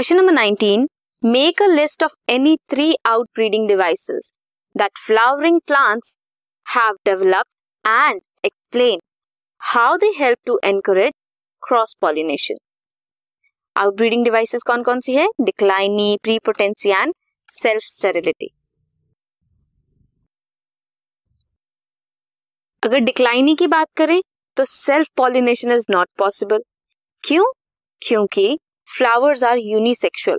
Question number 19, make a list of any three outbreeding devices that flowering plants have developed and explain how they help to encourage cross pollination. Outbreeding devices कौन कौन सी है? Dicliny, prepotency and self sterility. अगर dicliny की बात करें तो self pollination is not possible. क्यों? क्योंकि flowers are unisexual.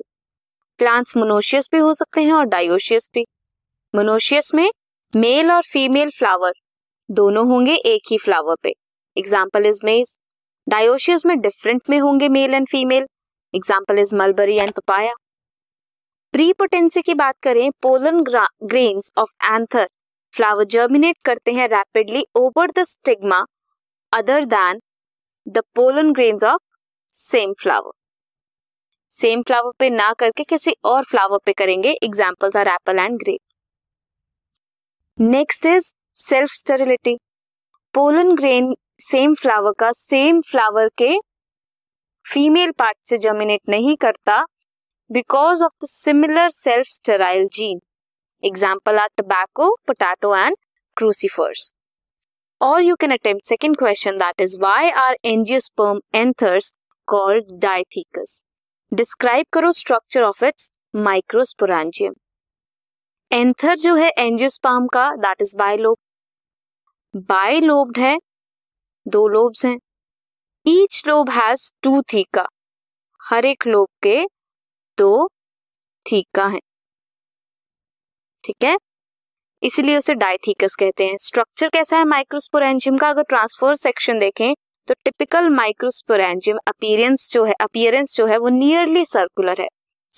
Plants monoecious भी हो सकते हैं और डायोशियस भी। मोनोशियस में मेल और फीमेल फ्लावर दोनों होंगे एक ही फ्लावर पे, एग्जाम्पल इज मेज। डायोशियस में डिफरेंट में होंगे male and female, example is mulberry and papaya. Prepotency की बात करें, pollen grains of anther flower germinate करते हैं rapidly over the stigma other than the pollen grains of same flower. Same flower पे ना करके किसी और फ्लावर पे करेंगे, examples are apple and grape. Next is self sterility. Pollen grain same flower का सेम फ्लावर के फीमेल पार्ट से जर्मिनेट नहीं करता because of the similar self sterile gene, example are tobacco, potato and crucifers. Or you can attempt second question, that is why are angiosperm anthers called diathecas? Describe करो structure of its microsporangium. Anther जो है angiosperm का, that is bilobed. Bilobed है, दो lobes हैं. Each lobe has two theca. हर एक lobe के दो थीका हैं. ठीक है, इसलिए उसे डायथीकस कहते हैं। स्ट्रक्चर कैसा है माइक्रोस्पोरेंजियम का? अगर ट्रांसवर्स सेक्शन देखें तो टिपिकल माइक्रोस्पोरेंजियम अपीयरेंस जो है वो नियरली सर्कुलर है।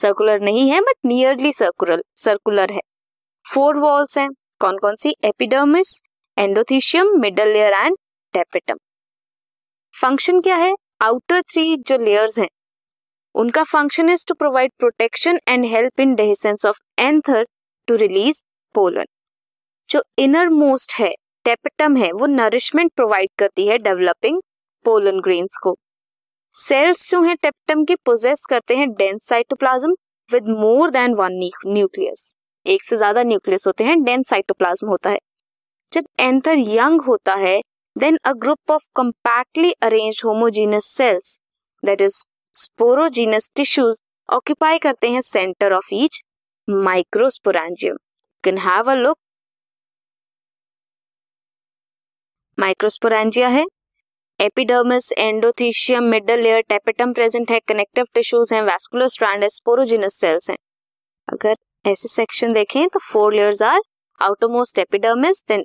सर्कुलर नहीं है बट नियरली सर्कुलर है। फोर वॉल्स हैं, कौन कौन सी? Epidermis, endothecium, middle layer and tapetum. Function क्या है? आउटर थ्री जो लेयर्स हैं उनका function is to provide protection and help in dehiscence of anther to release pollen. जो इनर मोस्ट है, टेपेटम है, वो नरिशमेंट प्रोवाइड करती है डेवलपिंग पोलन ग्रेन्स को। सेल्स जो हैं टेपेटम के पोजेस करते हैं dense cytoplasm with more than one nucleus. एक से ज्यादा न्यूक्लियस होते हैं, डेंस साइटोप्लाज्म होता है। जब एंथर यंग होता है then a group of compactly arranged homogeneous cells that is sporogenous tissues occupy करते हैं centre of each microsporangium. You can have a look. Microsporangia है, epidermis, endothecium, middle layer, tapetum present है, connective tissues हैं, vascular strand है, sporogenous cells हैं। अगर ऐसे section देखें तो four layers are outermost epidermis, then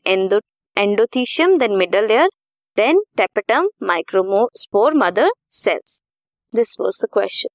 endothecium, then middle layer, then tapetum, microspore mother cells. This was the question.